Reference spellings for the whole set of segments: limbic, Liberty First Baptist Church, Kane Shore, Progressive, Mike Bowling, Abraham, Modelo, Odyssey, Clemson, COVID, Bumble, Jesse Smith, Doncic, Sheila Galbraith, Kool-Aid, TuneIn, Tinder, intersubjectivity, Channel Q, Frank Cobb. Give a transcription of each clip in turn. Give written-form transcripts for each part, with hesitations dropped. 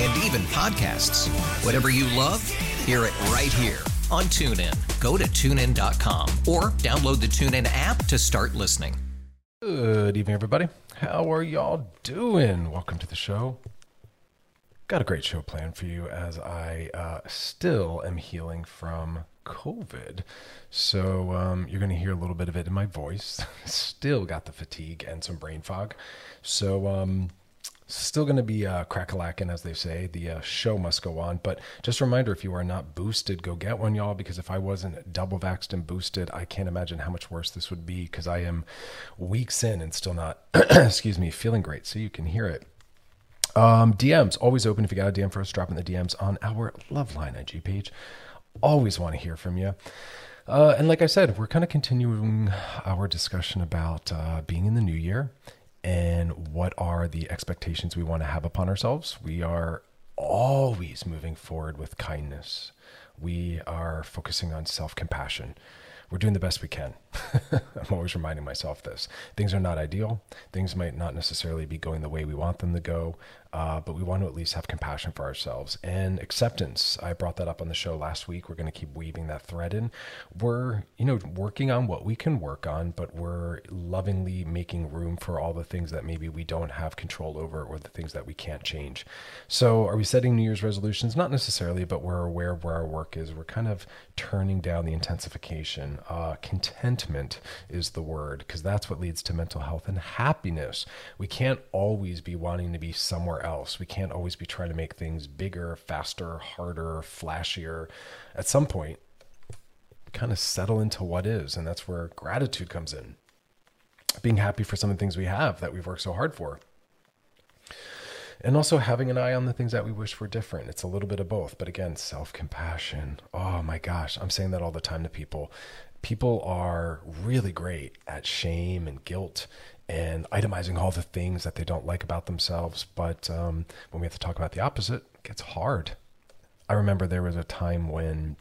And even podcasts. Whatever you love, hear it right here on TuneIn. Go to TuneIn.com or download the TuneIn app to start listening. Good evening, everybody. How are y'all doing? Welcome to the show. Got a great show planned for you as I still am healing from COVID. So you're going to hear a little bit of it in my voice. Still got the fatigue and some brain fog. So still going to be crack-a-lackin', as they say. The show must go on. But just a reminder, if you are not boosted, go get one, y'all, because if I wasn't double vaxxed and boosted, I can't imagine how much worse this would be, because I am weeks in and still not, feeling great. So you can hear it. DMs, always open. If you got a DM for us, drop in the DMs on our Loveline IG page. Always want to hear from you. And like I said, we're kind of continuing our discussion about being in the new year. And what are the expectations we want to have upon ourselves? We are always moving forward with kindness. We are focusing on self-compassion. We're doing the best we can. I'm always reminding myself this. Things are not ideal. Things might not necessarily be going the way we want them to go, but we want to at least have compassion for ourselves. And acceptance, I brought that up on the show last week. We're going to keep weaving that thread in. We're, working on what we can work on, but we're lovingly making room for all the things that maybe we don't have control over or the things that we can't change. So are we setting New Year's resolutions? Not necessarily, but we're aware of where our work is. We're kind of turning down the intensification. Contentment is the word, because that's what leads to mental health and happiness. We can't always be wanting to be somewhere else. We can't always be trying to make things bigger, faster, harder, flashier. At some point, kind of settle into what is, and that's where gratitude comes in. Being happy for some of the things we have that we've worked so hard for. And also having an eye on the things that we wish were different. It's a little bit of both, but again, self-compassion. Oh my gosh, I'm saying that all the time to people. People are really great at shame and guilt and itemizing all the things that they don't like about themselves. But when we have to talk about the opposite, it gets hard. I remember there was a time when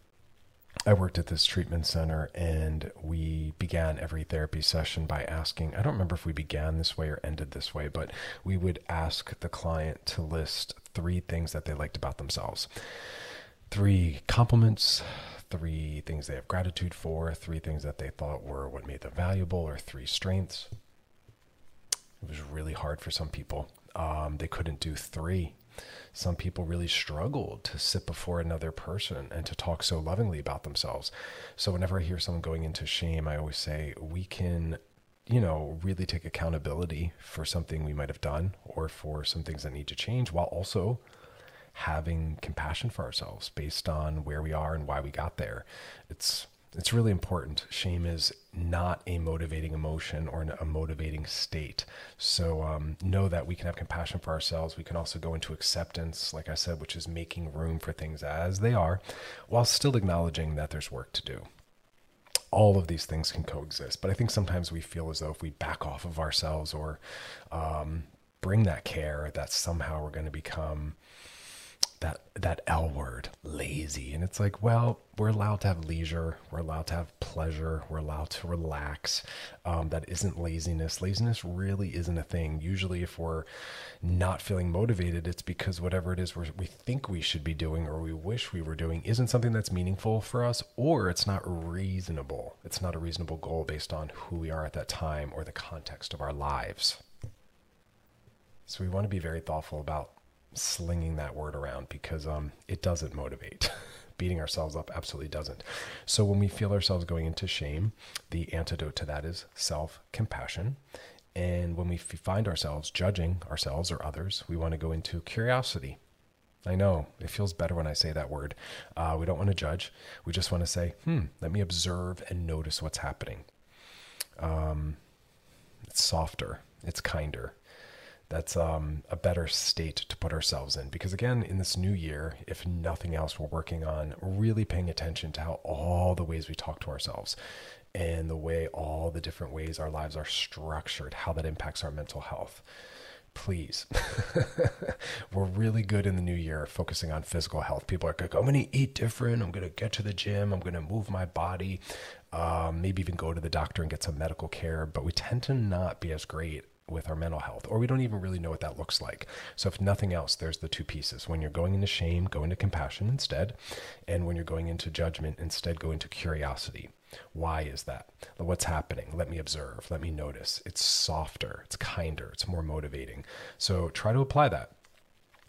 I worked at this treatment center and we began every therapy session by asking, I don't remember if we began this way or ended this way, but we would ask the client to list 3 things that they liked about themselves. 3 compliments, 3 things they have gratitude for, 3 things that they thought were what made them valuable, or 3 strengths. It was really hard for some people. They couldn't do 3. Some people really struggled to sit before another person and to talk so lovingly about themselves. So whenever I hear someone going into shame, I always say we can, really take accountability for something we might have done or for some things that need to change, while also having compassion for ourselves based on where we are and why we got there. It's really important. Shame is not a motivating emotion or a motivating state. So know that we can have compassion for ourselves. We can also go into acceptance, like I said, which is making room for things as they are, while still acknowledging that there's work to do. All of these things can coexist. But I think sometimes we feel as though if we back off of ourselves or bring that care, that somehow we're going to become that L word, lazy. And it's like, well, we're allowed to have leisure. We're allowed to have pleasure. We're allowed to relax. That isn't laziness. Laziness really isn't a thing. Usually if we're not feeling motivated, it's because whatever it is we think we should be doing or we wish we were doing isn't something that's meaningful for us, or it's not reasonable. It's not a reasonable goal based on who we are at that time or the context of our lives. So we want to be very thoughtful about slinging that word around, because it doesn't motivate. beating ourselves up absolutely doesn't. So when we feel ourselves going into shame, the antidote to that is self-compassion. And when we find ourselves judging ourselves or others, we want to go into curiosity. I know it feels better when I say that word. We don't want to judge. We just want to say, let me observe and notice what's happening. It's softer. It's kinder. That's a better state to put ourselves in. Because again, in this new year, if nothing else, we're working on really paying attention to how all the ways we talk to ourselves and the way all the different ways our lives are structured, how that impacts our mental health. Please. We're really good in the new year focusing on physical health. People are like, I'm going to eat different. I'm going to get to the gym. I'm going to move my body. Maybe even go to the doctor and get some medical care. But we tend to not be as great with our mental health, or we don't even really know what that looks like. So if nothing else, there's the two pieces. When you're going into shame, go into compassion instead. And when you're going into judgment, instead go into curiosity. Why is that? What's happening? Let me observe. Let me notice. It's softer. It's kinder. It's more motivating. So try to apply that,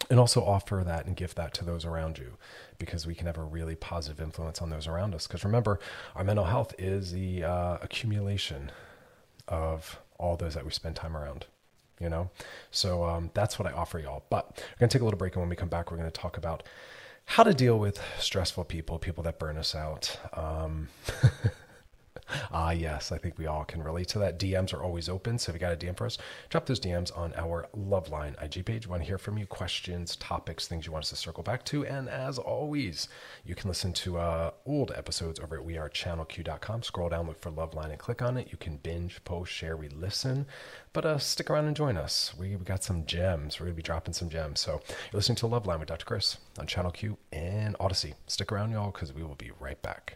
and also offer that and give that to those around you, because we can have a really positive influence on those around us. Because remember, our mental health is the accumulation of all those that we spend time around, you know? So that's what I offer y'all. But we're going to take a little break, and when we come back, we're going to talk about how to deal with stressful people, people that burn us out. Yes, I think we all can relate to that. DMs are always open. So if you got a DM for us, drop those DMs on our Loveline IG page. We want to hear from you, questions, topics, things you want us to circle back to. And as always, you can listen to old episodes over at wearechannelq.com. Scroll down, look for Loveline, and click on it. You can binge, post, share, re-listen. But stick around and join us. We got some gems. We're going to be dropping some gems. So you're listening to Loveline with Dr. Chris on Channel Q and Odyssey. Stick around, y'all, because we will be right back.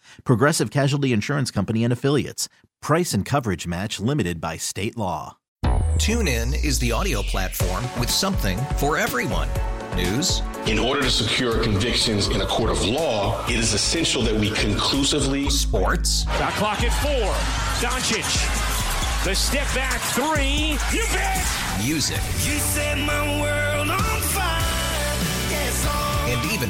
Progressive Casualty Insurance Company and Affiliates. Price and coverage match limited by state law. TuneIn is the audio platform with something for everyone. News. In order to secure convictions in a court of law, it is essential that we conclusively. Sports. Got clock at 4. Doncic. The step back 3. You bet. Music. You set my world on fire. And even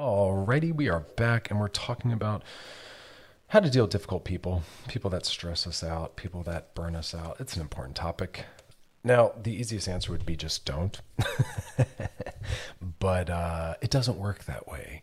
Alrighty, we are back, and we're talking about how to deal with difficult people, people that stress us out, people that burn us out. It's an important topic. Now, the easiest answer would be just don't, but it doesn't work that way.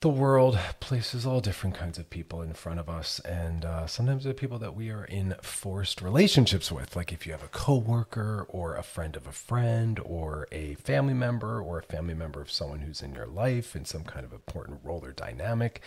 The world places all different kinds of people in front of us, and sometimes they're people that we are in forced relationships with, like if you have a coworker or a friend of a friend or a family member of someone who's in your life in some kind of important role or dynamic.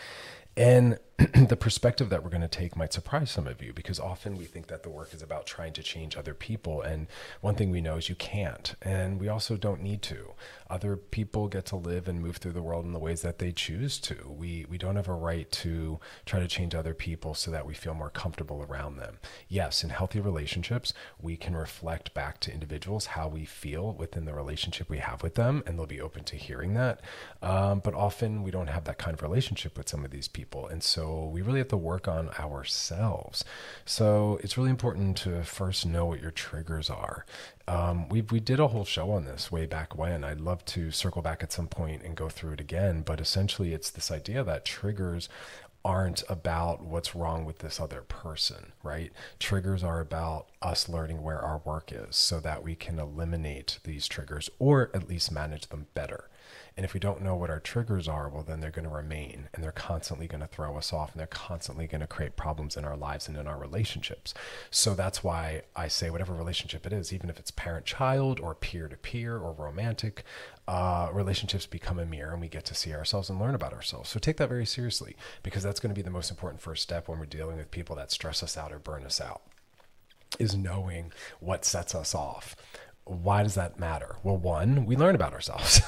And the perspective that we're going to take might surprise some of you, because often we think that the work is about trying to change other people. And one thing we know is you can't. And we also don't need to. Other people get to live and move through the world in the ways that they choose to. We don't have a right to try to change other people so that we feel more comfortable around them. Yes, in healthy relationships, we can reflect back to individuals how we feel within the relationship we have with them, and they'll be open to hearing that. But often we don't have that kind of relationship with some of these people. And so we really have to work on ourselves. So it's really important to first know what your triggers are. We did a whole show on this way back when. I'd love to circle back at some point and go through it again. But essentially, it's this idea that triggers aren't about what's wrong with this other person, right? Triggers are about us learning where our work is so that we can eliminate these triggers or at least manage them better. And if we don't know what our triggers are, well, then they're going to remain, and they're constantly going to throw us off, and they're constantly going to create problems in our lives and in our relationships. So that's why I say whatever relationship it is, even if it's parent-child or peer-to-peer or romantic, relationships become a mirror, and we get to see ourselves and learn about ourselves. So take that very seriously, because that's going to be the most important first step when we're dealing with people that stress us out or burn us out, is knowing what sets us off. Why does that matter? Well, one, we learn about ourselves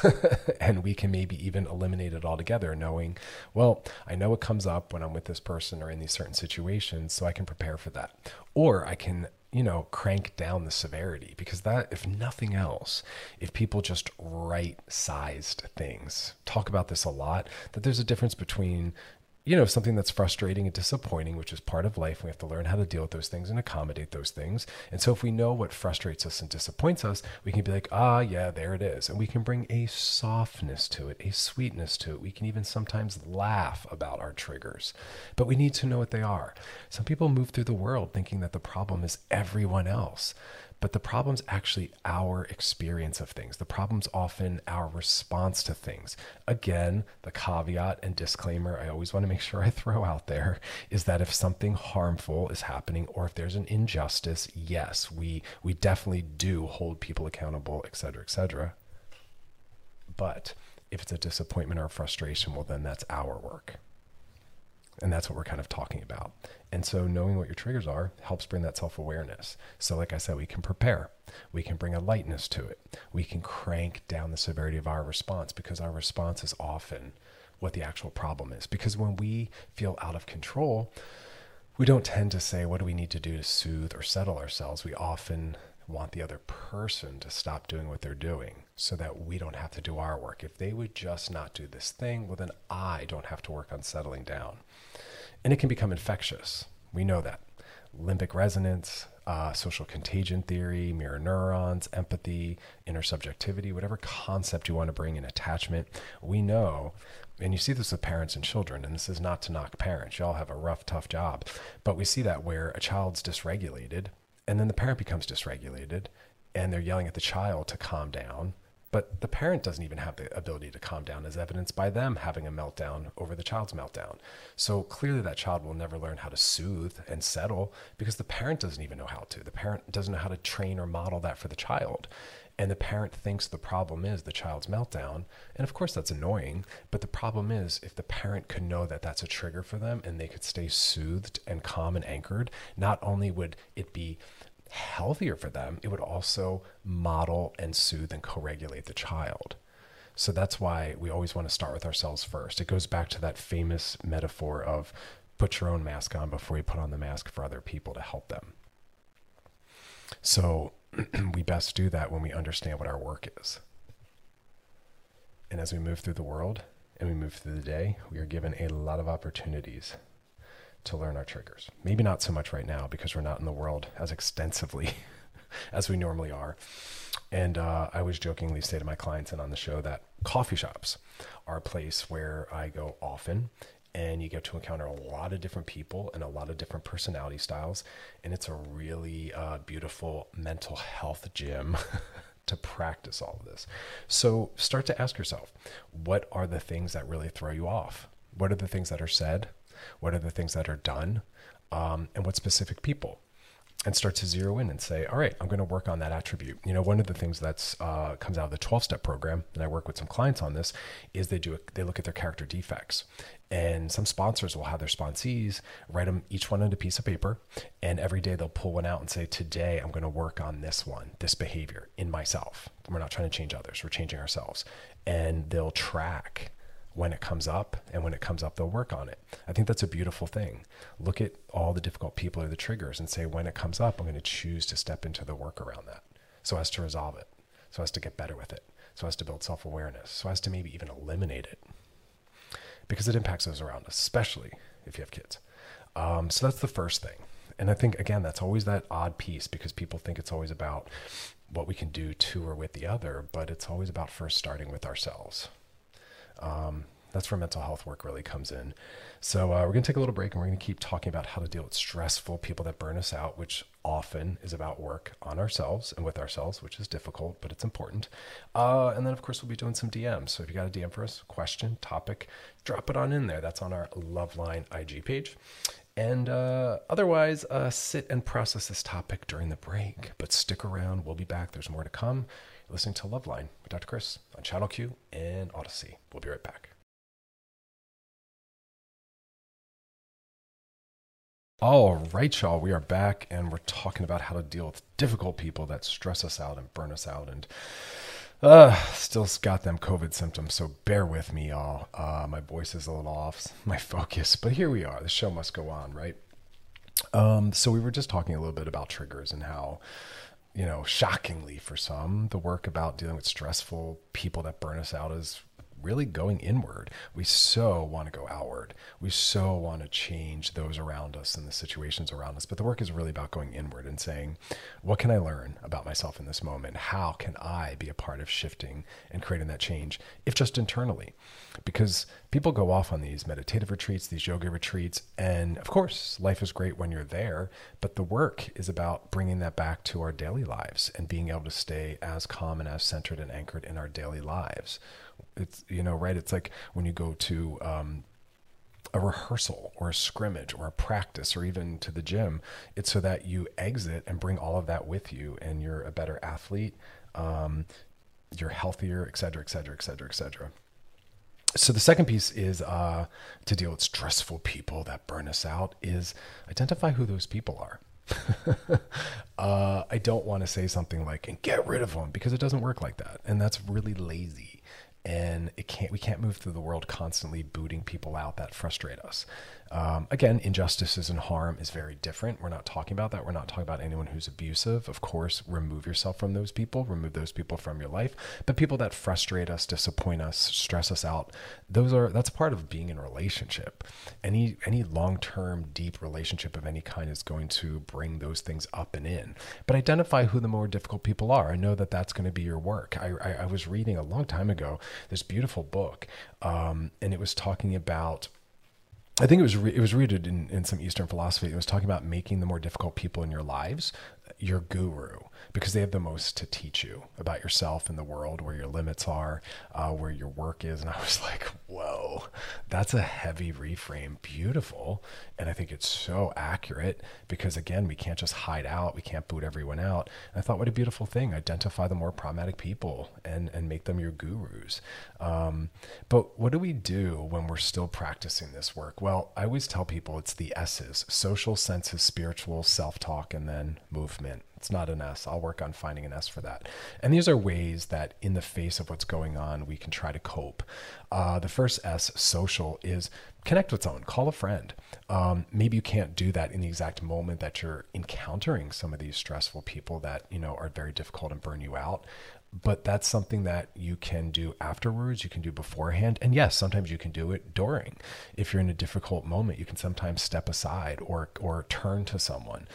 and we can maybe even eliminate it altogether, knowing, well, I know it comes up when I'm with this person or in these certain situations, so I can prepare for that. Or I can, crank down the severity, because that, if nothing else, if people just right-sized things, talk about this a lot, that there's a difference between something that's frustrating and disappointing, which is part of life. We have to learn how to deal with those things and accommodate those things. And so if we know what frustrates us and disappoints us, we can be like, yeah, there it is. And we can bring a softness to it, a sweetness to it. We can even sometimes laugh about our triggers, but we need to know what they are. Some people move through the world thinking that the problem is everyone else. But the problem's actually our experience of things. The problem's often our response to things. Again, the caveat and disclaimer I always want to make sure I throw out there is that if something harmful is happening or if there's an injustice, yes, we definitely do hold people accountable, et cetera, et cetera. But if it's a disappointment or a frustration, well, then that's our work. And that's what we're kind of talking about. And so knowing what your triggers are helps bring that self-awareness. So like I said, we can prepare. We can bring a lightness to it. We can crank down the severity of our response, because our response is often what the actual problem is. Because when we feel out of control, we don't tend to say, what do we need to do to soothe or settle ourselves? We often want the other person to stop doing what they're doing so that we don't have to do our work. If they would just not do this thing, well, then I don't have to work on settling down. And it can become infectious. We know that. Limbic resonance, social contagion theory, mirror neurons, empathy, intersubjectivity, whatever concept you want to bring in attachment, we know, and you see this with parents and children, and this is not to knock parents. Y'all have a rough, tough job. But we see that where a child's dysregulated, and then the parent becomes dysregulated, and they're yelling at the child to calm down. But the parent doesn't even have the ability to calm down, as evidenced by them having a meltdown over the child's meltdown. So clearly that child will never learn how to soothe and settle, because the parent doesn't even know how to. The parent doesn't know how to train or model that for the child. And the parent thinks the problem is the child's meltdown. And of course that's annoying, but the problem is if the parent could know that that's a trigger for them and they could stay soothed and calm and anchored, not only would it be healthier for them, it would also model and soothe and co-regulate the child. So that's why we always want to start with ourselves first. It goes back to that famous metaphor of put your own mask on before you put on the mask for other people to help them. So we best do that when we understand what our work is. And as we move through the world and we move through the day, we are given a lot of opportunities to learn our triggers. Maybe not so much right now, because we're not in the world as extensively as we normally are. And I always jokingly say to my clients and on the show that coffee shops are a place where I go often, and you get to encounter a lot of different people and a lot of different personality styles. And it's a really beautiful mental health gym to practice all of this. So start to ask yourself, what are the things that really throw you off? What are the things that are said? What are the things that are done? And what specific people? And start to zero in and say, all right, I'm going to work on that attribute. One of the things that's comes out of the 12-step program, and I work with some clients on this, is they look at their character defects. And some sponsors will have their sponsees write them each one on a piece of paper, and every day they'll pull one out and say, today I'm going to work on this one, this behavior in myself. We're not trying to change others, we're changing ourselves. And they'll track when it comes up, and when it comes up, they'll work on it. I think that's a beautiful thing. Look at all the difficult people or the triggers and say, when it comes up, I'm going to choose to step into the work around that so as to resolve it, so as to get better with it, so as to build self-awareness, so as to maybe even eliminate it, because it impacts those around us, especially if you have kids. So that's the first thing. And I think, again, that's always that odd piece, because people think it's always about what we can do to or with the other, but it's always about first starting with ourselves. That's where mental health work really comes in. So we're going to take a little break, and we're going to keep talking about how to deal with stressful people that burn us out, which often is about work on ourselves and with ourselves, which is difficult, but it's important. And then, of course, we'll be doing some DMs. So if you got a DM for us, question, topic, drop it on in there. That's on our Loveline IG page. And otherwise, sit and process this topic during the break. But stick around. We'll be back. There's more to come. You're listening to Loveline with Dr. Chris on Channel Q and Odyssey. We'll be right back. All right, y'all, we are back, and we're talking about how to deal with difficult people that stress us out and burn us out, and still got them COVID symptoms, so bear with me, y'all. My voice is a little off, my focus, but here we are. The show must go on, right? So we were just talking a little bit about triggers and how, you know, shockingly for some, the work about dealing with stressful people that burn us out is really going inward. We so want to go outward. We so want to change those around us and the situations around us. But the work is really about going inward and saying, what can I learn about myself in this moment? How can I be a part of shifting and creating that change, if just internally? Because people go off on these meditative retreats, these yoga retreats, and of course, life is great when you're there, but the work is about bringing that back to our daily lives and being able to stay as calm and as centered and anchored in our daily lives. It's, you know, right? It's like when you go to a rehearsal or a scrimmage or a practice or even to the gym, it's so that you exit and bring all of that with you, and you're a better athlete, you're healthier, et cetera, et cetera, et cetera, et cetera. So the second piece is to deal with stressful people that burn us out is identify who those people are. I don't want to say something like, and get rid of them, because it doesn't work like that. And that's really lazy. And we can't move through the world constantly booting people out that frustrate us. Again, injustices and harm is very different. We're not talking about that. We're not talking about anyone who's abusive. Of course, remove yourself from those people, remove those people from your life. But people that frustrate us, disappoint us, stress us out, that's part of being in a relationship. Any long-term deep relationship of any kind is going to bring those things up and in. But identify who the more difficult people are. I know that that's going to be your work. I was reading a long time ago this beautiful book, and it was talking about, I think it was rooted in some Eastern philosophy. It was talking about making the more difficult people in your lives your guru, because they have the most to teach you about yourself and the world, where your limits are, where your work is. And I was like, whoa, that's a heavy reframe. Beautiful. And I think it's so accurate, because again, we can't just hide out. We can't boot everyone out. And I thought, what a beautiful thing. Identify the more problematic people and make them your gurus. But what do we do when we're still practicing this work? Well, I always tell people it's the S's: social, senses, spiritual, self-talk, and then movement. It's not an S. I'll work on finding an S for that. And these are ways that in the face of what's going on, we can try to cope. The first S, social, is connect with someone, call a friend. Maybe you can't do that in the exact moment that you're encountering some of these stressful people that, you know, are very difficult and burn you out. But that's something that you can do afterwards, you can do beforehand. And yes, sometimes you can do it during. If you're in a difficult moment, you can sometimes step aside or turn to someone.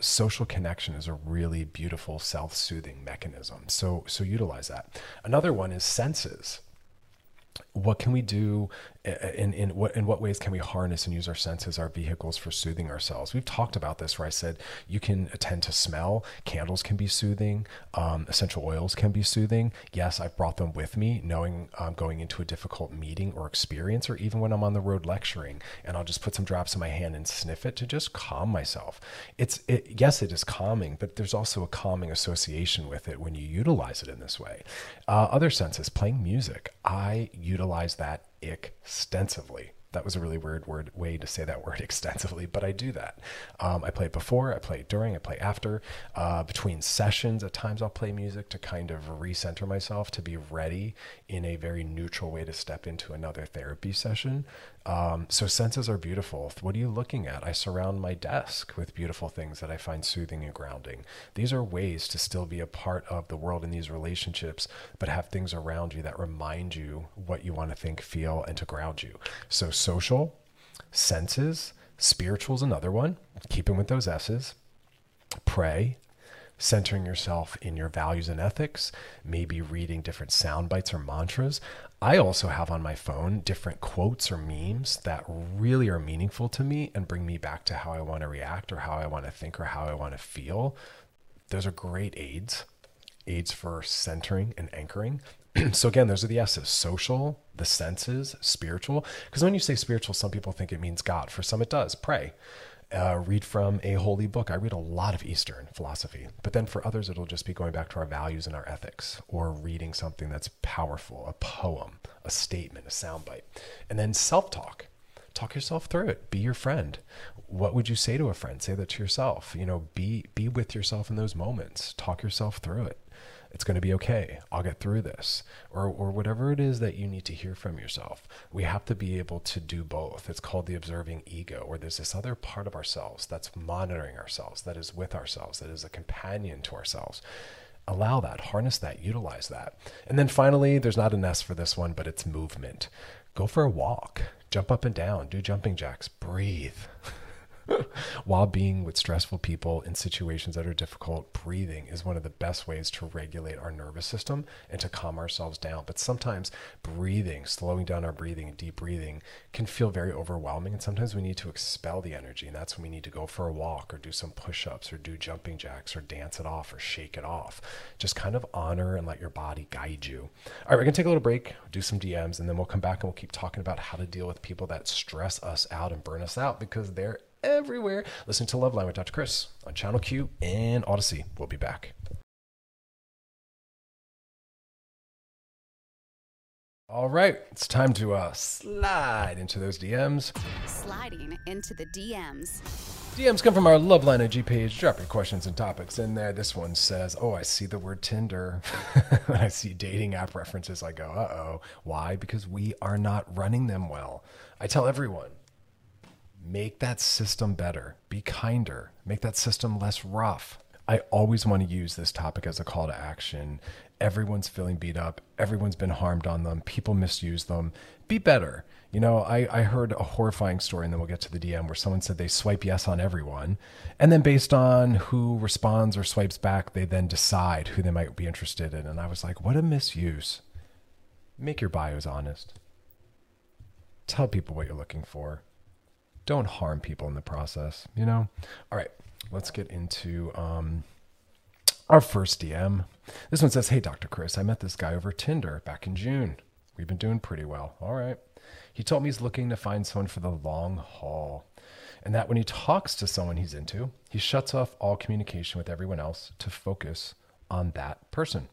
Social connection is a really beautiful self-soothing mechanism. So utilize that. Another one is senses. What can we do? In what ways can we harness and use our senses, our vehicles for soothing ourselves? We've talked about this, where I said you can attend to smell. Candles can be soothing. Essential oils can be soothing. Yes, I've brought them with me, knowing I'm going into a difficult meeting or experience, or even when I'm on the road lecturing, and I'll just put some drops in my hand and sniff it to just calm myself. Yes, it is calming, but there's also a calming association with it when you utilize it in this way. Other senses, playing music. I utilize that extensively. That was a really weird way to say that word, extensively, but I do that. I play it before, I play it during, I play after. Between sessions, at times I'll play music to kind of recenter myself, to be ready in a very neutral way to step into another therapy session. So senses are beautiful. What are you looking at? I surround my desk with beautiful things that I find soothing and grounding. These are ways to still be a part of the world in these relationships, but have things around you that remind you what you want to think, feel, and to ground you. So social, senses, spiritual is another one, keeping with those S's, pray, centering yourself in your values and ethics, maybe reading different sound bites or mantras. I also have on my phone different quotes or memes that really are meaningful to me and bring me back to how I want to react or how I want to think or how I want to feel. Those are great aids for centering and anchoring. So again, those are the S's: social, the senses, spiritual. Because when you say spiritual, some people think it means God. For some, it does. Pray. Read from a holy book. I read a lot of Eastern philosophy, but then for others, it'll just be going back to our values and our ethics, or reading something that's powerful, a poem, a statement, a soundbite. And then self-talk. Talk yourself through it. Be your friend. What would you say to a friend? Say that to yourself. You know, be with yourself in those moments. Talk yourself through it. It's going to be okay. I'll get through this, or whatever it is that you need to hear from yourself. We have to be able to do both. It's called the observing ego, or there's this other part of ourselves that's monitoring ourselves, that is with ourselves, that is a companion to ourselves. Allow that, harness that, utilize that. And then finally, there's not an S for this one, but it's movement. Go for a walk, jump up and down, do jumping jacks, breathe. While being with stressful people in situations that are difficult, breathing is one of the best ways to regulate our nervous system and to calm ourselves down. But sometimes breathing, slowing down our breathing and deep breathing can feel very overwhelming. And sometimes we need to expel the energy. And that's when we need to go for a walk or do some push-ups or do jumping jacks or dance it off or shake it off. Just kind of honor and let your body guide you. All right, we're going to take a little break, do some DMs, and then we'll come back and we'll keep talking about how to deal with people that stress us out and burn us out, because they're everywhere. Listen to Love Line with Dr. Chris on Channel Q and Odyssey. We'll be back. All right, it's time to slide into those DMs. Sliding into the DMs. DMs come from our Loveline IG page. Drop your questions and topics in there. This one says, "Oh, I see the word Tinder. When I see dating app references, I go, uh-oh. Why? Because we are not running them well. I tell everyone, make that system better, be kinder, make that system less rough." I always want to use this topic as a call to action. Everyone's feeling beat up. Everyone's been harmed on them. People misuse them. Be better. You know, I heard a horrifying story, and then we'll get to the DM, where someone said they swipe yes on everyone. And then based on who responds or swipes back, they then decide who they might be interested in. And I was like, what a misuse. Make your bios honest. Tell people what you're looking for. Don't harm people in the process, you know? All right, let's get into our first DM. This one says, "Hey, Dr. Chris, I met this guy over Tinder back in June. We've been doing pretty well." All right. "He told me he's looking to find someone for the long haul, and that when he talks to someone he's into, he shuts off all communication with everyone else to focus on that person."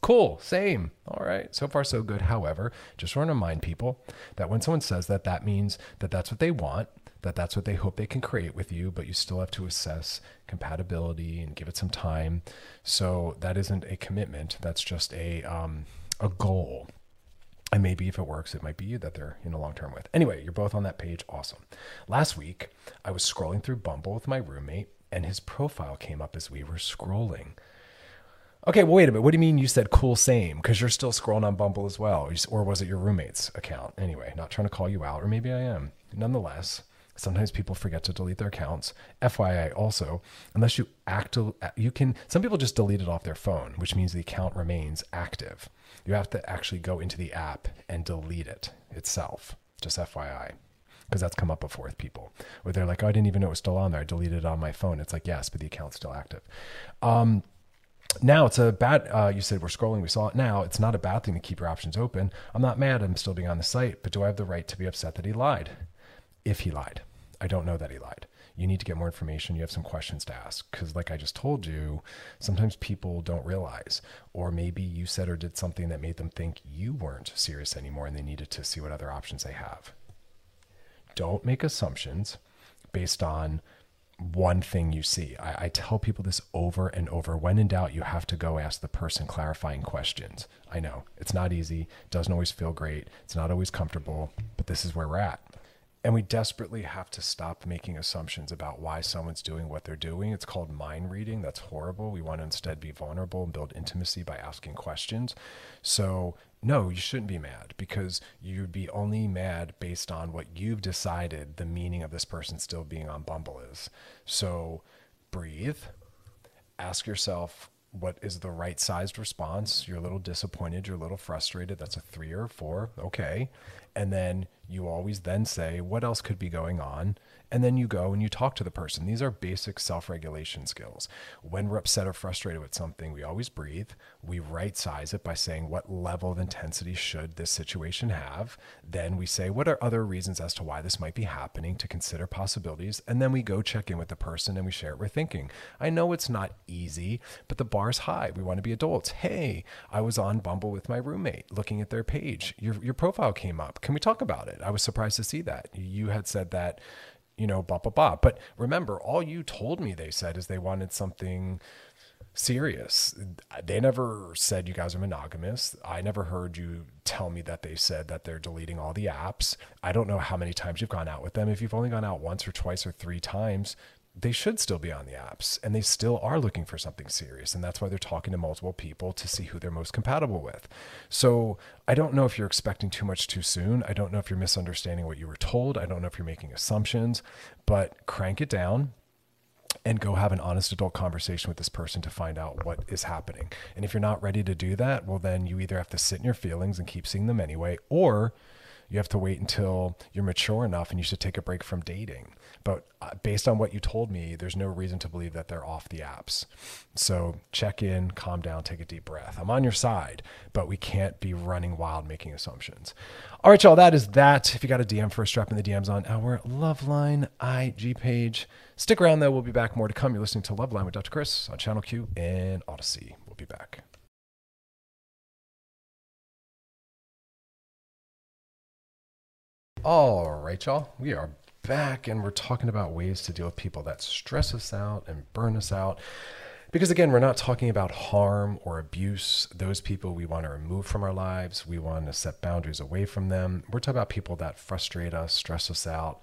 Cool. Same. All right. So far, so good. However, just want to remind people that when someone says that, that means that that's what they want, that that's what they hope they can create with you, but you still have to assess compatibility and give it some time. So that isn't a commitment. That's just a goal. And maybe if it works, it might be you that they're in a long term with. Anyway, you're both on that page. Awesome. "Last week, I was scrolling through Bumble with my roommate, and his profile came up as we were scrolling." Okay, well, wait a minute. What do you mean you said cool, same? Because you're still scrolling on Bumble as well. Or was it your roommate's account? Anyway, not trying to call you out, or maybe I am. "Nonetheless, sometimes people forget to delete their accounts. FYI also, unless you some people just delete it off their phone, which means the account remains active. You have to actually go into the app and delete it itself. Just FYI." Because that's come up before with people where they're like, "Oh, I didn't even know it was still on there. I deleted it on my phone." It's like, yes, but the account's still active. "Now it's a bad," you said we're scrolling, we saw it. "Now it's not a bad thing to keep your options open. I'm not mad. I'm still being on the site, but do I have the right to be upset that he lied? If he lied, I don't know that he lied. You need to get more information. You have some questions to ask." Because like I just told you, sometimes people don't realize, or maybe you said or did something that made them think you weren't serious anymore and they needed to see what other options they have. Don't make assumptions based on one thing you see. I tell people this over and over. When in doubt, you have to go ask the person clarifying questions. I know it's not easy. Doesn't always feel great. It's not always comfortable, but this is where we're at. And we desperately have to stop making assumptions about why someone's doing what they're doing. It's called mind reading. That's horrible. We want to instead be vulnerable and build intimacy by asking questions. So no, you shouldn't be mad, because you'd be only mad based on what you've decided the meaning of this person still being on Bumble is. So breathe, ask yourself, what is the right sized response? You're a little disappointed. You're a little frustrated. That's a 3 or 4. Okay. And then you always then say, what else could be going on? And then you go and you talk to the person. These are basic self-regulation skills. When we're upset or frustrated with something, we always breathe. We right size it by saying, what level of intensity should this situation have? Then we say, what are other reasons as to why this might be happening, to consider possibilities? And then we go check in with the person and we share what we're thinking. I know it's not easy, but the bar's high. We want to be adults. Hey, I was on Bumble with my roommate looking at their page. Your profile came up. Can we talk about it? I was surprised to see that. You had said that, you know, blah, blah, blah. But remember, all you told me they said is they wanted something serious. They never said you guys are monogamous. I never heard you tell me that they said that they're deleting all the apps. I don't know how many times you've gone out with them. If you've only gone out once or twice or 3 times, they should still be on the apps, and they still are looking for something serious. And that's why they're talking to multiple people to see who they're most compatible with. So I don't know if you're expecting too much too soon. I don't know if you're misunderstanding what you were told. I don't know if you're making assumptions, but crank it down and go have an honest adult conversation with this person to find out what is happening. And if you're not ready to do that, well, then you either have to sit in your feelings and keep seeing them anyway, or you have to wait until you're mature enough and you should take a break from dating. But based on what you told me, there's no reason to believe that they're off the apps. So check in, calm down, take a deep breath. I'm on your side, but we can't be running wild making assumptions. All right, y'all, that is that. If you got a DM for us, drop in the DMs on our Loveline IG page. Stick around, though. We'll be back. More to come. You're listening to Loveline with Dr. Chris on Channel Q and Odyssey. We'll be back. All right, y'all, we are back and we're talking about ways to deal with people that stress us out and burn us out. Because again, we're not talking about harm or abuse. Those people we want to remove from our lives. We want to set boundaries away from them. We're talking about people that frustrate us, stress us out,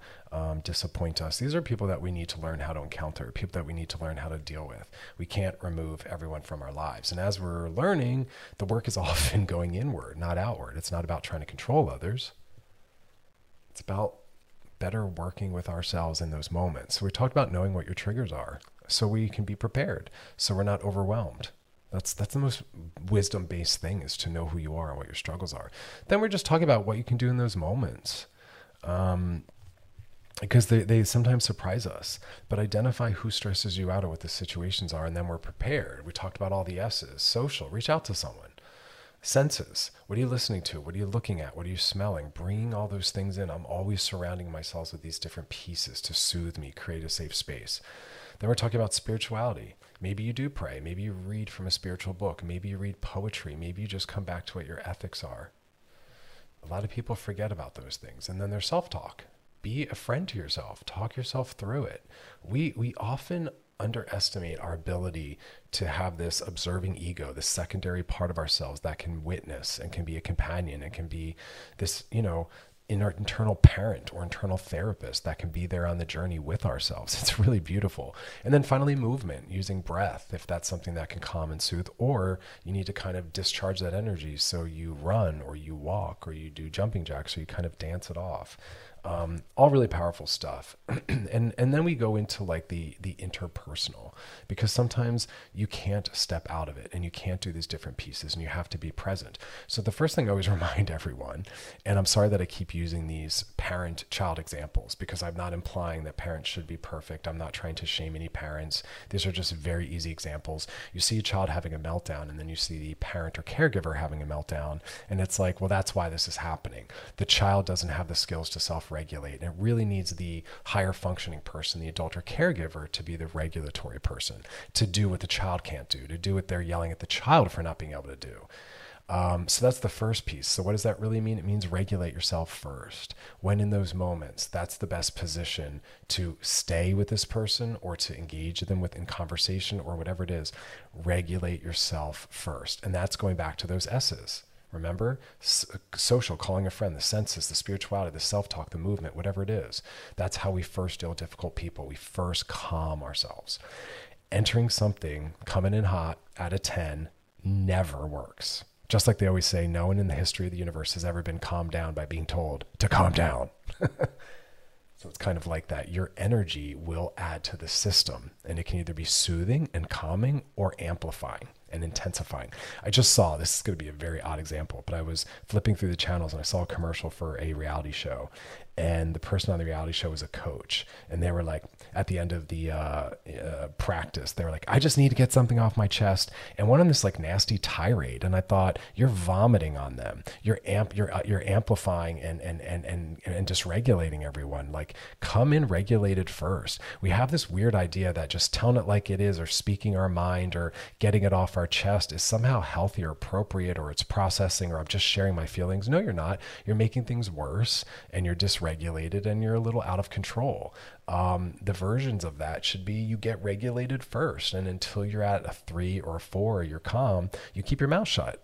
disappoint us. These are people that we need to learn how to encounter, people that we need to learn how to deal with. We can't remove everyone from our lives. And as we're learning, the work is often going inward, not outward. It's not about trying to control others. It's about better working with ourselves in those moments. So we talked about knowing what your triggers are so we can be prepared, so we're not overwhelmed. That's the most wisdom-based thing, is to know who you are and what your struggles are. Then we're just talking about what you can do in those moments, because they sometimes surprise us. But identify who stresses you out or what the situations are, and then we're prepared. We talked about all the S's. Social, reach out to someone. Senses. What are you listening to? What are you looking at? What are you smelling? Bringing all those things in. I'm always surrounding myself with these different pieces to soothe me, create a safe space. Then we're talking about spirituality. Maybe you do pray. Maybe you read from a spiritual book. Maybe you read poetry. Maybe you just come back to what your ethics are. A lot of people forget about those things. And then there's self-talk. Be a friend to yourself. Talk yourself through it. We often underestimate our ability to have this observing ego, this secondary part of ourselves that can witness and can be a companion and can be this, internal parent or internal therapist that can be there on the journey with ourselves. It's really beautiful. And then finally, movement, using breath, if that's something that can calm and soothe, or you need to kind of discharge that energy. So you run or you walk or you do jumping jacks or you kind of dance it off. All really powerful stuff. and then we go into like the interpersonal, because sometimes you can't step out of it and you can't do these different pieces and you have to be present. So the first thing I always remind everyone, and I'm sorry that I keep using these parent-child examples, because I'm not implying that parents should be perfect. I'm not trying to shame any parents. These are just very easy examples. You see a child having a meltdown and then you see the parent or caregiver having a meltdown. And it's like, well, that's why this is happening. The child doesn't have the skills to self-regulate, and it really needs the higher functioning person, the adult or caregiver, to be the regulatory person, to do what the child can't do, to do what they're yelling at the child for not being able to do. So that's the first piece. So what does that really mean? It means regulate yourself first. When in those moments, that's the best position to stay with this person or to engage them within conversation or whatever it is. Regulate yourself first. And that's going back to those S's. Remember, social, calling a friend, the senses, the spirituality, the self-talk, the movement, whatever it is. That's how we first deal with difficult people. We first calm ourselves. Entering something, coming in hot out of 10, never works. Just like they always say, no one in the history of the universe has ever been calmed down by being told to calm down. So it's kind of like that. Your energy will add to the system, and it can either be soothing and calming or amplifying and intensifying. I just saw, this is going to be a very odd example, but I was flipping through the channels and I saw a commercial for a reality show, and the person on the reality show was a coach, and they were like, at the end of the practice, they were like, I just need to get something off my chest, and went on this like nasty tirade, and I thought, you're vomiting on them, you're amplifying and dysregulating everyone. Like, come in regulated first. We have this weird idea that just telling it like it is, or speaking our mind, or getting it off our chest is somehow healthy or appropriate, or it's processing, or I'm just sharing my feelings. No, you're not. You're making things worse, and you're dysregulated, and you're a little out of control. The versions of that should be, you get regulated first, and until you're at a 3 or a 4, you're calm, you keep your mouth shut.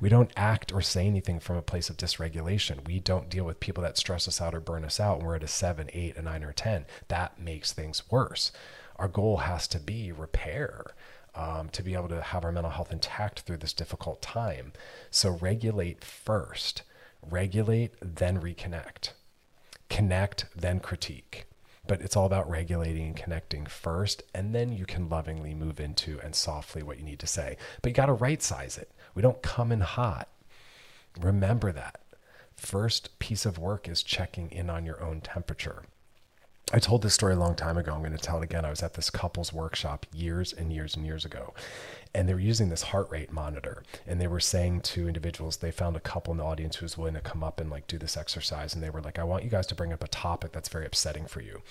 We don't act or say anything from a place of dysregulation. We don't deal with people that stress us out or burn us out, and we're at a 7, 8, a 9, or 10. That makes things worse. Our goal has to be repair. To be able to have our mental health intact through this difficult time. So regulate first, regulate, then reconnect, connect, then critique. But it's all about regulating and connecting first, and then you can lovingly move into and softly what you need to say. But you got to right size it. We don't come in hot. Remember that. First piece of work is checking in on your own temperature. I told this story a long time ago. I'm going to tell it again. I was at this couples workshop years and years and years ago, and they were using this heart rate monitor, and they were saying to individuals, they found a couple in the audience who was willing to come up and like do this exercise. And they were like, I want you guys to bring up a topic that's very upsetting for you.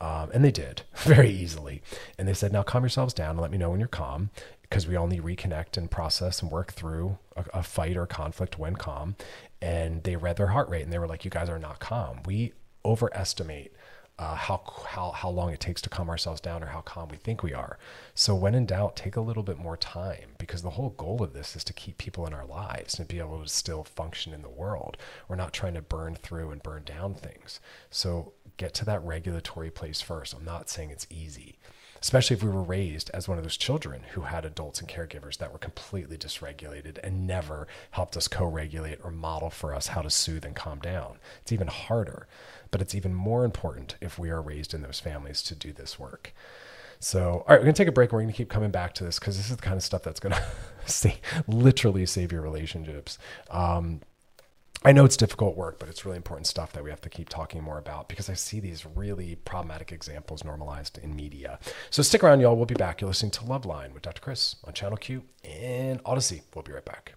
And they did very easily. And they said, now calm yourselves down and let me know when you're calm, because we all need to reconnect and process and work through a fight or conflict when calm. And they read their heart rate, and they were like, you guys are not calm. We overestimate how long it takes to calm ourselves down, or how calm we think we are. So when in doubt, take a little bit more time, because the whole goal of this is to keep people in our lives and be able to still function in the world. We're not trying to burn through and burn down things. So get to that regulatory place first. I'm not saying it's easy, especially if we were raised as one of those children who had adults and caregivers that were completely dysregulated and never helped us co-regulate or model for us how to soothe and calm down. It's even harder, but it's even more important if we are raised in those families to do this work. So, all right, we're going to take a break. We're going to keep coming back to this, because this is the kind of stuff that's going to literally save your relationships. I know it's difficult work, but it's really important stuff that we have to keep talking more about, because I see these really problematic examples normalized in media. So stick around, y'all. We'll be back. You're listening to Love Line with Dr. Chris on Channel Q and Odyssey. We'll be right back.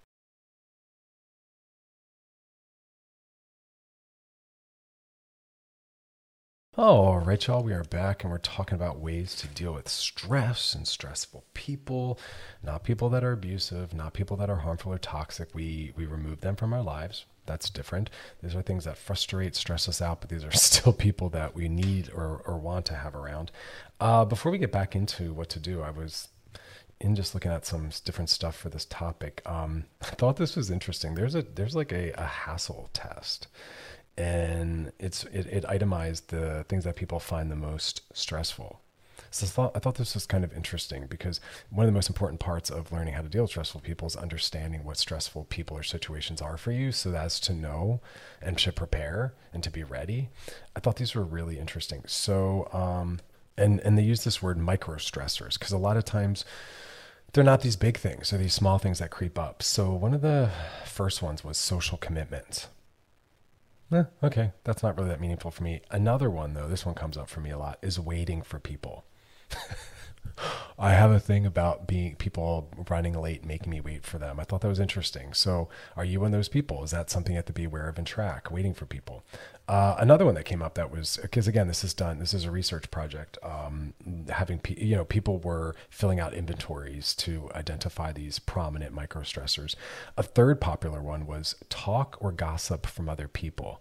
All right, y'all, we are back, and we're talking about ways to deal with stress and stressful people, not people that are abusive, not people that are harmful or toxic. We remove them from our lives. That's different. These are things that frustrate, stress us out, but these are still people that we need or want to have around. Before we get back into what to do, I was in just looking at some different stuff for this topic. I thought this was interesting. There's like a hassle test, and it itemized the things that people find the most stressful. So I thought this was kind of interesting, because one of the most important parts of learning how to deal with stressful people is understanding what stressful people or situations are for you, so as to know and to prepare and to be ready. I thought these were really interesting. So, and they use this word micro stressors, because a lot of times they're not these big things, they're these small things that creep up. So one of the first ones was social commitments. Okay, that's not really that meaningful for me. Another one, though, this one comes up for me a lot, is waiting for people. I have a thing about people running late, making me wait for them. I thought that was interesting. So are you one of those people? Is that something you have to be aware of and track, waiting for people? Another one that came up that was, because again, this is a research project, people were filling out inventories to identify these prominent micro stressors. A third popular one was talk or gossip from other people.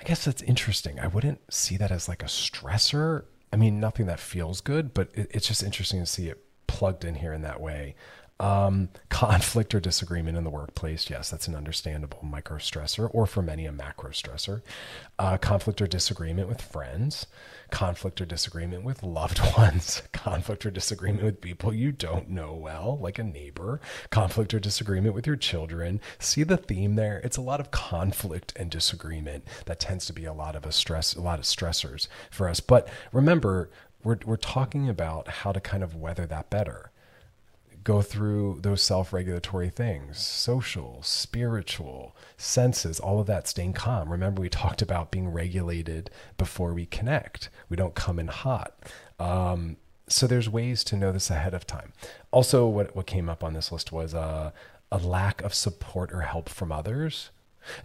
I guess that's interesting. I wouldn't see that as like a stressor. I mean, nothing that feels good, but it's just interesting to see it plugged in here in that way. Conflict or disagreement in the workplace. Yes, that's an understandable micro stressor, or for many a macro stressor. Conflict or disagreement with friends, conflict or disagreement with loved ones, conflict or disagreement with people you don't know well, like a neighbor, conflict or disagreement with your children. See the theme there? It's a lot of conflict and disagreement. That tends to be a lot of stressors for us. But remember, we're talking about how to kind of weather that better. Go through those self-regulatory things, social, spiritual, senses, all of that, staying calm. Remember, we talked about being regulated before we connect. We don't come in hot. So there's ways to know this ahead of time. Also, what came up on this list was a lack of support or help from others.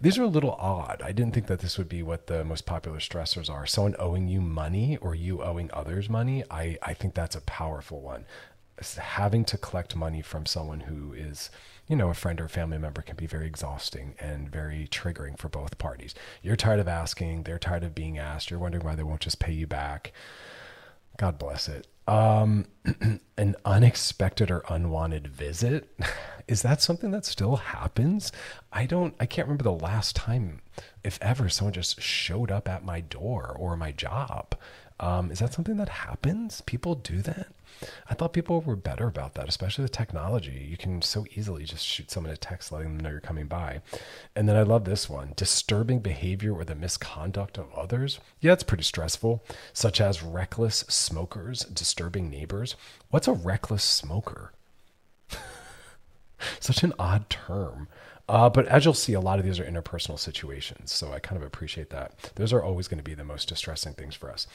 These are a little odd. I didn't think that this would be what the most popular stressors are. Someone owing you money or you owing others money, I think that's a powerful one. Having to collect money from someone who is, you know, a friend or a family member can be very exhausting and very triggering for both parties. You're tired of asking, they're tired of being asked, you're wondering why they won't just pay you back. God bless it. An unexpected or unwanted visit. Is that something that still happens? I can't remember the last time, if ever, someone just showed up at my door or my job. Is that something that happens? People do that? I thought people were better about that, especially with technology. You can so easily just shoot someone a text letting them know you're coming by. And then I love this one, disturbing behavior or the misconduct of others. Yeah, it's pretty stressful, such as reckless smokers, disturbing neighbors. What's a reckless smoker? Such an odd term. But as you'll see, a lot of these are interpersonal situations. So I kind of appreciate that. Those are always going to be the most distressing things for us.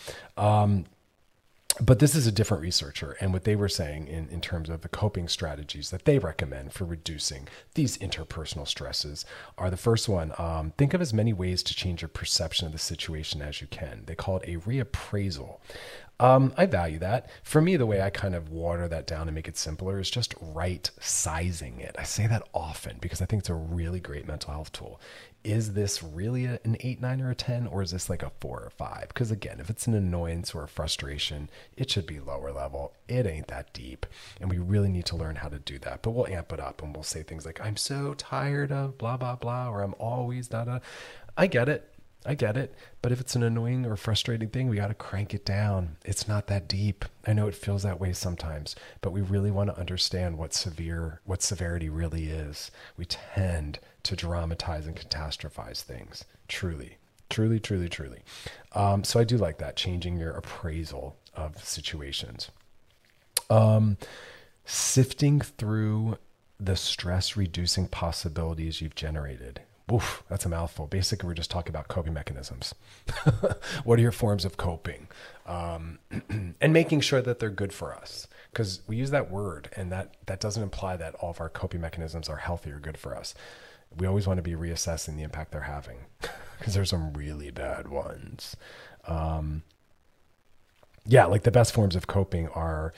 But this is a different researcher, and what they were saying in terms of the coping strategies that they recommend for reducing these interpersonal stresses are the first one. Think of as many ways to change your perception of the situation as you can. They call it a reappraisal. I value that. For me, the way I kind of water that down and make it simpler is just right sizing it. I say that often because I think it's a really great mental health tool. Is this really an 8, 9, or a 10, or is this like a 4 or 5? Because again, if it's an annoyance or a frustration, it should be lower level. It ain't that deep. And we really need to learn how to do that. But we'll amp it up and we'll say things like, I'm so tired of blah, blah, blah, or I'm always da-da. I get it. But if it's an annoying or frustrating thing, we got to crank it down. It's not that deep. I know it feels that way sometimes, but we really want to understand what severity really is. We tend to dramatize and catastrophize things. Truly. So I do like that, changing your appraisal of situations. Sifting through the stress-reducing possibilities you've generated. Oof, that's a mouthful. Basically, we're just talking about coping mechanisms. What are your forms of coping? And making sure that they're good for us, because we use that word, and that doesn't imply that all of our coping mechanisms are healthy or good for us. We always want to be reassessing the impact they're having, because there's some really bad ones. Like the best forms of coping are,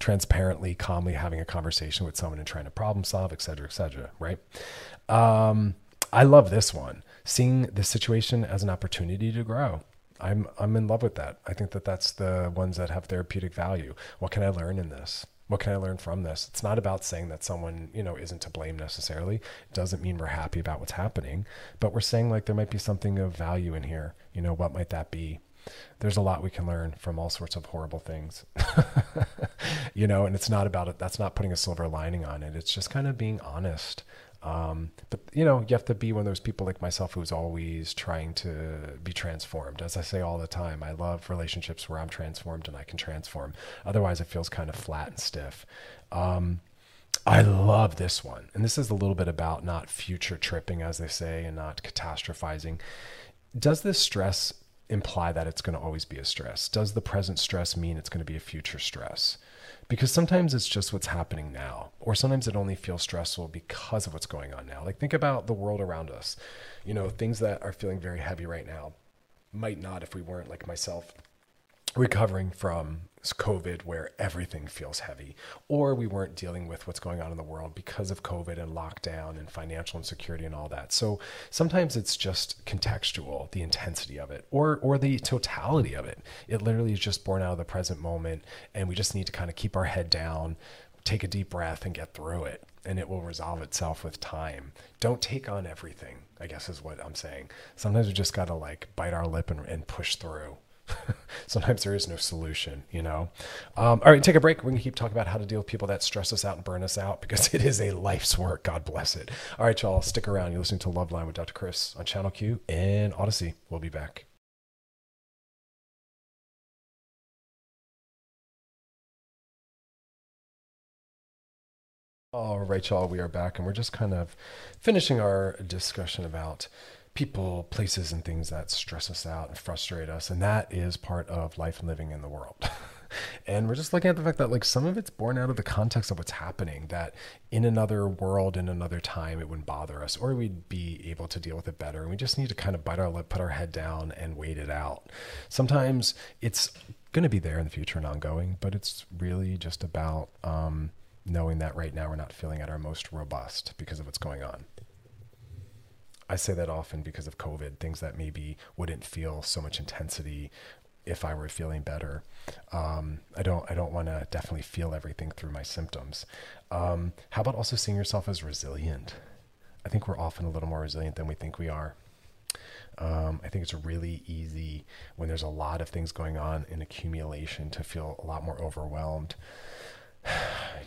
transparently, calmly having a conversation with someone and trying to problem solve, et cetera, right? I love this one, seeing the situation as an opportunity to grow. I'm in love with that. I think that that's the ones that have therapeutic value. What can I learn in this? What can I learn from this? It's not about saying that someone, isn't to blame necessarily. It doesn't mean we're happy about what's happening, but we're saying like there might be something of value in here. What might that be? There's a lot we can learn from all sorts of horrible things, and it's not about it. That's not putting a silver lining on it. It's just kind of being honest. But you have to be one of those people like myself who's always trying to be transformed. As I say all the time, I love relationships where I'm transformed and I can transform. Otherwise it feels kind of flat and stiff. I love this one. And this is a little bit about not future tripping, as they say, and not catastrophizing. Does this stress imply that it's going to always be a stress? Does the present stress mean it's going to be a future stress? Because sometimes it's just what's happening now, or sometimes it only feels stressful because of what's going on now. Like think about the world around us, things that are feeling very heavy right now might not, if we weren't like myself, recovering from COVID where everything feels heavy, or we weren't dealing with what's going on in the world because of COVID and lockdown and financial insecurity and all that. So sometimes it's just contextual, the intensity of it or the totality of it. It literally is just born out of the present moment, and we just need to kind of keep our head down, take a deep breath and get through it, and it will resolve itself with time. Don't take on everything, I guess is what I'm saying. Sometimes we just got to like bite our lip and push through. Sometimes there is no solution, you know? All right, take a break. We can keep talking about how to deal with people that stress us out and burn us out, because it is a life's work. God bless it. All right, y'all, stick around. You're listening to Love Line with Dr. Chris on Channel Q and Odyssey. We'll be back. All right, y'all, we are back, and we're just kind of finishing our discussion about people, places, and things that stress us out and frustrate us, and that is part of life and living in the world. And we're just looking at the fact that like some of it's born out of the context of what's happening, that in another world, in another time, it wouldn't bother us, or we'd be able to deal with it better. And we just need to kind of bite our lip, put our head down, and wait it out. Sometimes it's going to be there in the future and ongoing, but it's really just about knowing that right now we're not feeling at our most robust because of what's going on. I say that often because of COVID, things that maybe wouldn't feel so much intensity if I were feeling better. I don't want to definitely feel everything through my symptoms. How about also seeing yourself as resilient? I think we're often a little more resilient than we think we are. I think it's really easy when there's a lot of things going on in accumulation to feel a lot more overwhelmed.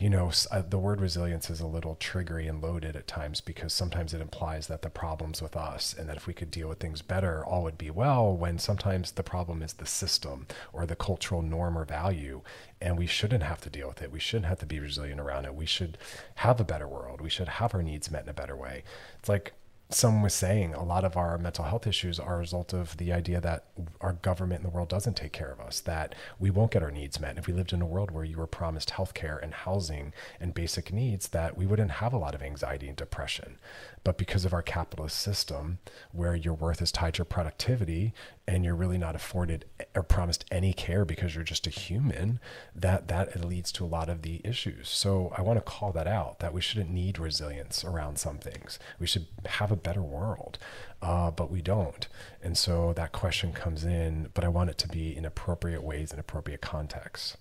You know, the word resilience is a little triggery and loaded at times, because sometimes it implies that the problem's with us and that if we could deal with things better, all would be well, when sometimes the problem is the system or the cultural norm or value, and we shouldn't have to deal with it. We shouldn't have to be resilient around it. We should have a better world. We should have our needs met in a better way. It's like someone was saying, a lot of our mental health issues are a result of the idea that our government and the world doesn't take care of us, that we won't get our needs met. And if we lived in a world where you were promised healthcare and housing and basic needs, that we wouldn't have a lot of anxiety and depression. But because of our capitalist system, where your worth is tied to your productivity and you're really not afforded or promised any care because you're just a human, that leads to a lot of the issues. So I want to call that out, that we shouldn't need resilience around some things. We should have a better world, but we don't. And so that question comes in, but I want it to be in appropriate ways, in appropriate contexts.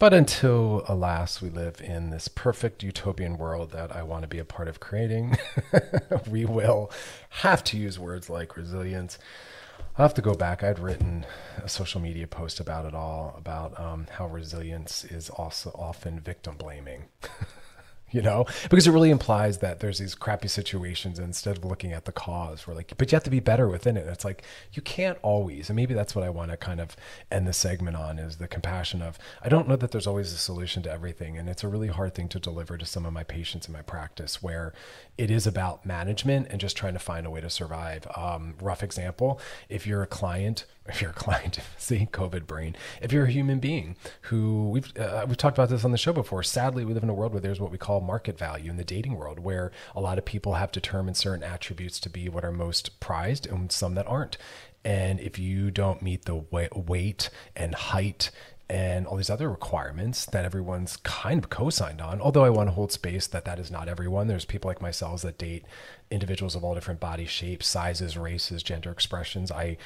But until, alas, we live in this perfect utopian world that I want to be a part of creating, we will have to use words like resilience. I'll have to go back. I'd written a social media post about it all, about how resilience is also often victim blaming, you know, because it really implies that there's these crappy situations, and instead of looking at the cause, we're like, but you have to be better within it. And it's like, you can't always. And maybe that's what I want to kind of end the segment on, is the compassion of, I don't know that there's always a solution to everything. And it's a really hard thing to deliver to some of my patients in my practice, where it is about management and just trying to find a way to survive. Rough example, if you're a client, see, COVID brain, if you're a human being who we've talked about this on the show before. Sadly, we live in a world where there's what we call market value in the dating world, where a lot of people have determined certain attributes to be what are most prized and some that aren't. And if you don't meet the weight and height and all these other requirements that everyone's kind of co-signed on, although I want to hold space that is not everyone. There's people like myself that date individuals of all different body shapes, sizes, races, gender expressions. I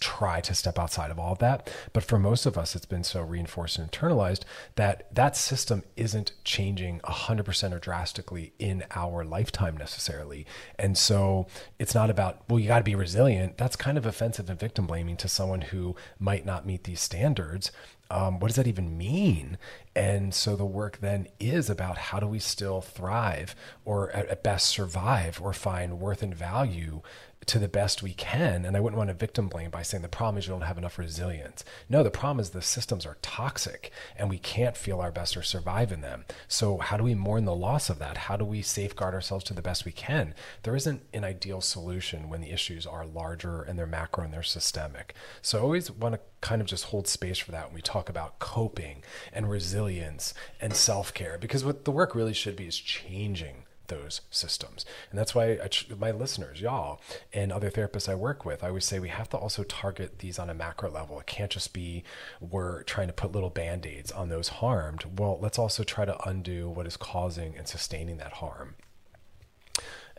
try to step outside of all of that. But for most of us, it's been so reinforced and internalized that system isn't changing 100% or drastically in our lifetime necessarily. And so it's not about, well, you got to be resilient. That's kind of offensive and victim blaming to someone who might not meet these standards. What does that even mean? And so the work then is about, how do we still thrive, or at best survive, or find worth and value to the best we can. And I wouldn't want to victim blame by saying the problem is you don't have enough resilience. No, the problem is the systems are toxic and we can't feel our best or survive in them. So how do we mourn the loss of that? How do we safeguard ourselves to the best we can? There isn't an ideal solution when the issues are larger and they're macro and they're systemic. So I always want to kind of just hold space for that when we talk about coping and resilience and self-care, because what the work really should be is changing those systems. And that's why my listeners, y'all, and other therapists I work with, I always say we have to also target these on a macro level. It can't just be we're trying to put little band-aids on those harmed. Well, let's also try to undo what is causing and sustaining that harm.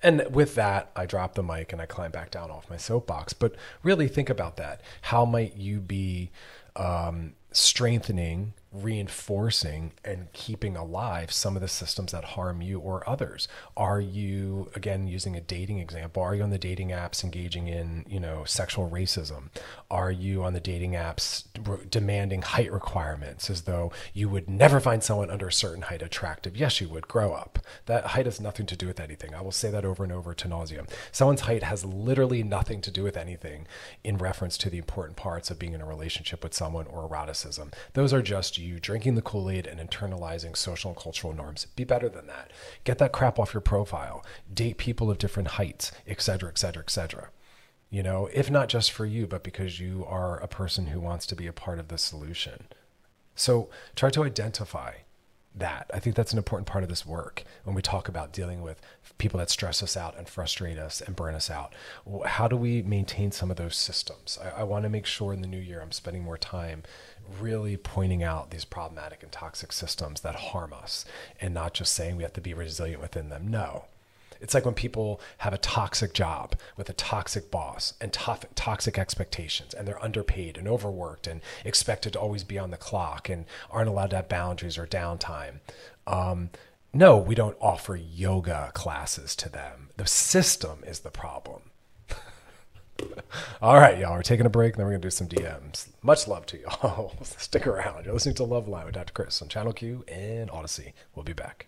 And with that, I drop the mic and I climb back down off my soapbox. But really think about that. How might you be strengthening reinforcing and keeping alive some of the systems that harm you or others? Are you, again, using a dating example, are you on the dating apps engaging in, you know, sexual racism? Are you on the dating apps demanding height requirements as though you would never find someone under a certain height attractive? Yes, you would. Grow up. That height has nothing to do with anything. I will say that over and over to nauseam. Someone's height has literally nothing to do with anything in reference to the important parts of being in a relationship with someone or eroticism. Those are just you drinking the Kool-Aid and internalizing social and cultural norms. Be better than that. Get that crap off your profile. Date people of different heights, et cetera, et cetera, et cetera. You know, if not just for you, but because you are a person who wants to be a part of the solution. So try to identify that. I think that's an important part of this work when we talk about dealing with people that stress us out and frustrate us and burn us out. How do we maintain some of those systems? I want to make sure in the new year I'm spending more time really pointing out these problematic and toxic systems that harm us and not just saying we have to be resilient within them. No. It's like when people have a toxic job with a toxic boss and toxic expectations, and they're underpaid and overworked and expected to always be on the clock and aren't allowed to have boundaries or downtime. No, we don't offer yoga classes to them. The system is the problem. All right, y'all, we're taking a break, and then we're going to do some DMs. Much love to y'all. Stick around. You're listening to Love Line with Dr. Chris on Channel Q and Odyssey. We'll be back.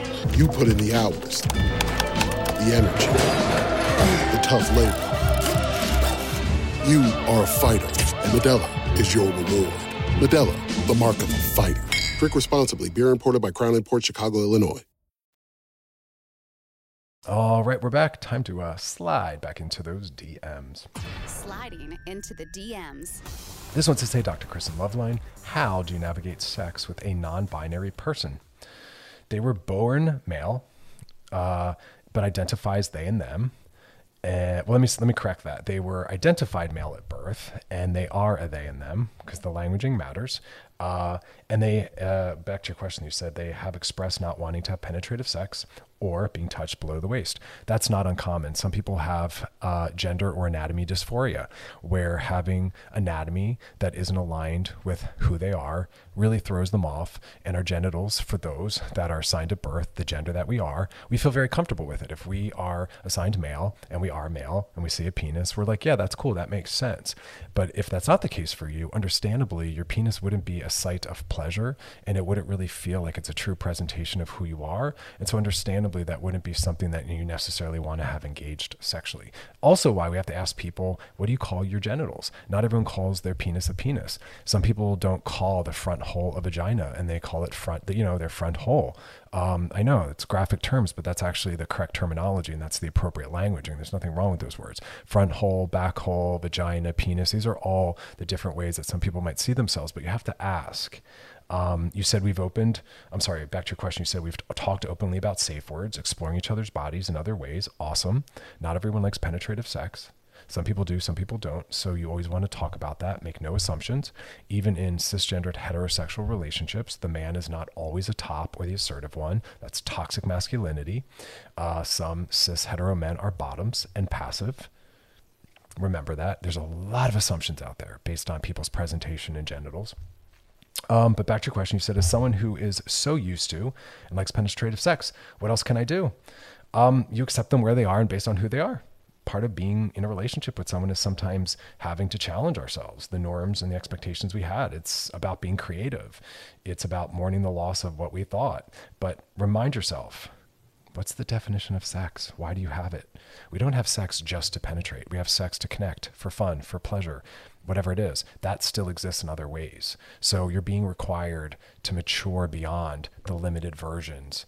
You put in the hours, the energy, the tough labor. You are a fighter, and Modelo is your reward. Modelo, the mark of a fighter. Drink responsibly. Beer imported by Crown Imports, Chicago, Illinois. All right, we're back. Time to slide back into those DMs. Sliding into the DMs. This one's to say, Dr. Chris and Loveline, how do you navigate sex with a non-binary person? They were born male, but identify as they and them. Well, let me correct that. They were identified male at birth, and they are a they and them because the languaging matters. And they, back to your question, you said they have expressed not wanting to have penetrative sex or being touched below the waist. That's not uncommon. Some people have gender or anatomy dysphoria, where having anatomy that isn't aligned with who they are really throws them off, and our genitals, for those that are assigned at birth, the gender that we are, we feel very comfortable with it. If we are assigned male and we are male and we see a penis, we're like, yeah, that's cool. That makes sense. But if that's not the case for you, understandably, your penis wouldn't be a sight of pleasure, and it wouldn't really feel like it's a true presentation of who you are. And so understandably, that wouldn't be something that you necessarily want to have engaged sexually. Also, why we have to ask people, what do you call your genitals? Not everyone calls their penis a penis. Some people don't call the front hole a vagina, and they call it front, you know, their front hole. I know it's graphic terms, but that's actually the correct terminology, and that's the appropriate language. And there's nothing wrong with those words. Front hole, back hole, vagina, penis. These are all the different ways that some people might see themselves, but you have to ask. You said we've opened, I'm sorry, back to your question. You said we've talked openly about safe words, exploring each other's bodies in other ways. Awesome. Not everyone likes penetrative sex. Some people do, some people don't. So you always want to talk about that. Make no assumptions. Even in cisgendered heterosexual relationships, the man is not always a top or the assertive one. That's toxic masculinity. Some cis hetero men are bottoms and passive. Remember that. There's a lot of assumptions out there based on people's presentation and genitals. But back to your question, you said, as someone who is so used to and likes penetrative sex, what else can I do? You accept them where they are and based on who they are. Part of being in a relationship with someone is sometimes having to challenge ourselves, the norms and the expectations we had. It's about being creative. It's about mourning the loss of what we thought. But remind yourself, what's the definition of sex? Why do you have it? We don't have sex just to penetrate. We have sex to connect, for fun, for pleasure, whatever it is. That still exists in other ways. So you're being required to mature beyond the limited versions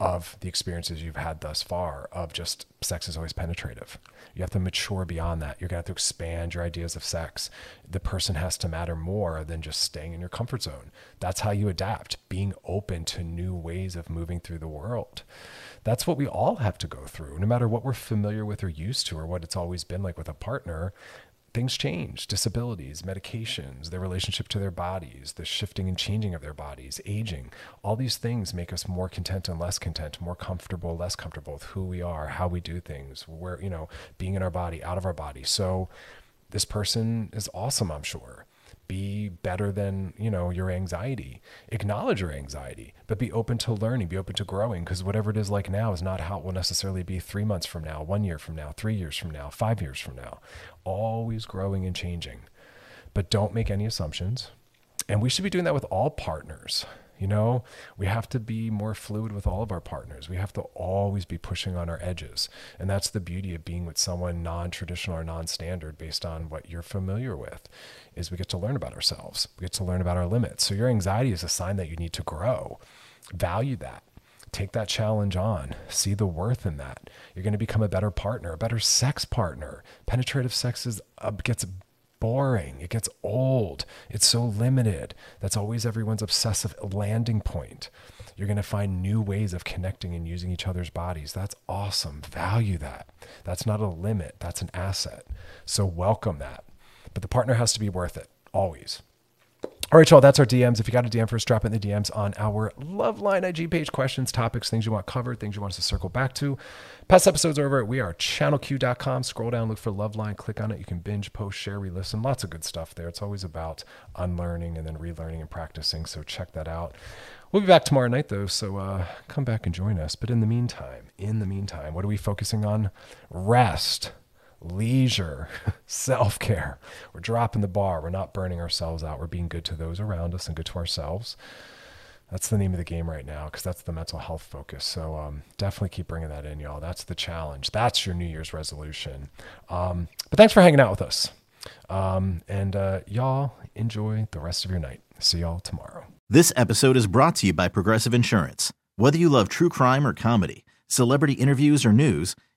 of the experiences you've had thus far of just sex is always penetrative. You have to mature beyond that. You're going to have to expand your ideas of sex. The person has to matter more than just staying in your comfort zone. That's how you adapt, being open to new ways of moving through the world. That's what we all have to go through, no matter what we're familiar with or used to or what it's always been like with a partner. Things change, disabilities, medications, their relationship to their bodies, the shifting and changing of their bodies, aging. All these things make us more content and less content, more comfortable, less comfortable with who we are, how we do things, where, you know, being in our body, out of our body. So this person is awesome, I'm sure. Be better than, you know, your anxiety. Acknowledge your anxiety, but be open to learning, be open to growing, because whatever it is like now is not how it will necessarily be 3 months from now, 1 year from now, 3 years from now, 5 years from now. Always growing and changing, but don't make any assumptions. And we should be doing that with all partners. You know, we have to be more fluid with all of our partners. We have to always be pushing on our edges. And that's the beauty of being with someone non-traditional or non-standard based on what you're familiar with, is we get to learn about ourselves. We get to learn about our limits. So your anxiety is a sign that you need to grow. Value that. Take that challenge on. See the worth in that. You're going to become a better partner, a better sex partner. Penetrative sex gets boring. It gets old. It's so limited. That's always everyone's obsessive landing point. You're going to find new ways of connecting and using each other's bodies. That's awesome. Value that. That's not a limit. That's an asset. So welcome that. But the partner has to be worth it, always. All right, y'all, that's our DMs. If you got a DM for us, drop it in the DMs on our Loveline IG page. Questions, topics, things you want covered, things you want us to circle back to. Past episodes are over at wearechannelq.com. Scroll down, look for Loveline, click on it. You can binge, post, share, re-listen. Lots of good stuff there. It's always about unlearning and then relearning and practicing, so check that out. We'll be back tomorrow night, though, so come back and join us. But in the meantime, what are we focusing on? Rest. Leisure, self-care. We're dropping the bar. We're not burning ourselves out. We're being good to those around us and good to ourselves. That's the name of the game right now, because that's the mental health focus. So definitely keep bringing that in, y'all. That's the challenge. That's your New Year's resolution. But thanks for hanging out with us. And y'all enjoy the rest of your night. See y'all tomorrow. This episode is brought to you by Progressive Insurance. Whether you love true crime or comedy, celebrity interviews or news,